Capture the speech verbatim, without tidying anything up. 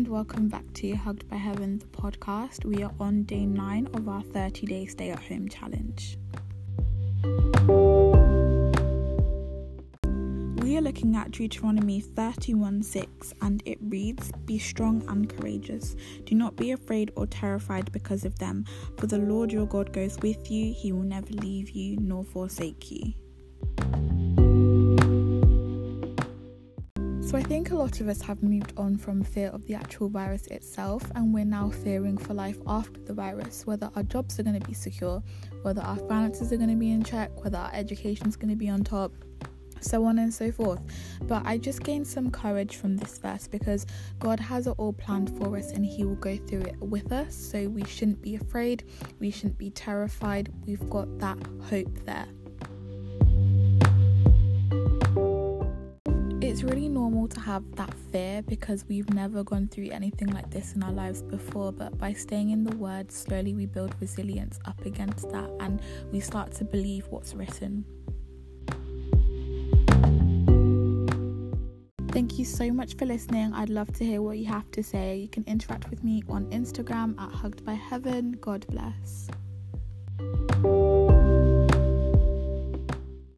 and welcome back to Hugged by Heaven, the podcast. We are on day nine of our thirty day stay at home challenge. We are looking at Deuteronomy thirty-one six, and it reads, "Be strong and courageous. Do not be afraid or terrified because of them, for the Lord your God goes with you. He will never leave you nor forsake you." So I think a lot of us have moved on from fear of the actual virus itself, and we're now fearing for life after the virus, whether our jobs are going to be secure, whether our finances are going to be in check, whether our education is going to be on top, so on and so forth. But I just gained some courage from this verse, because God has it all planned for us and He will go through it with us, so we shouldn't be afraid, we shouldn't be terrified, we've got that hope there. It's really normal to have that fear because we've never gone through anything like this in our lives before, but by staying in the Word, slowly we build resilience up against that and we start to believe what's written. Thank you so much for listening. I'd love to hear what you have to say. You can interact with me on Instagram at Hugged by Heaven. God bless.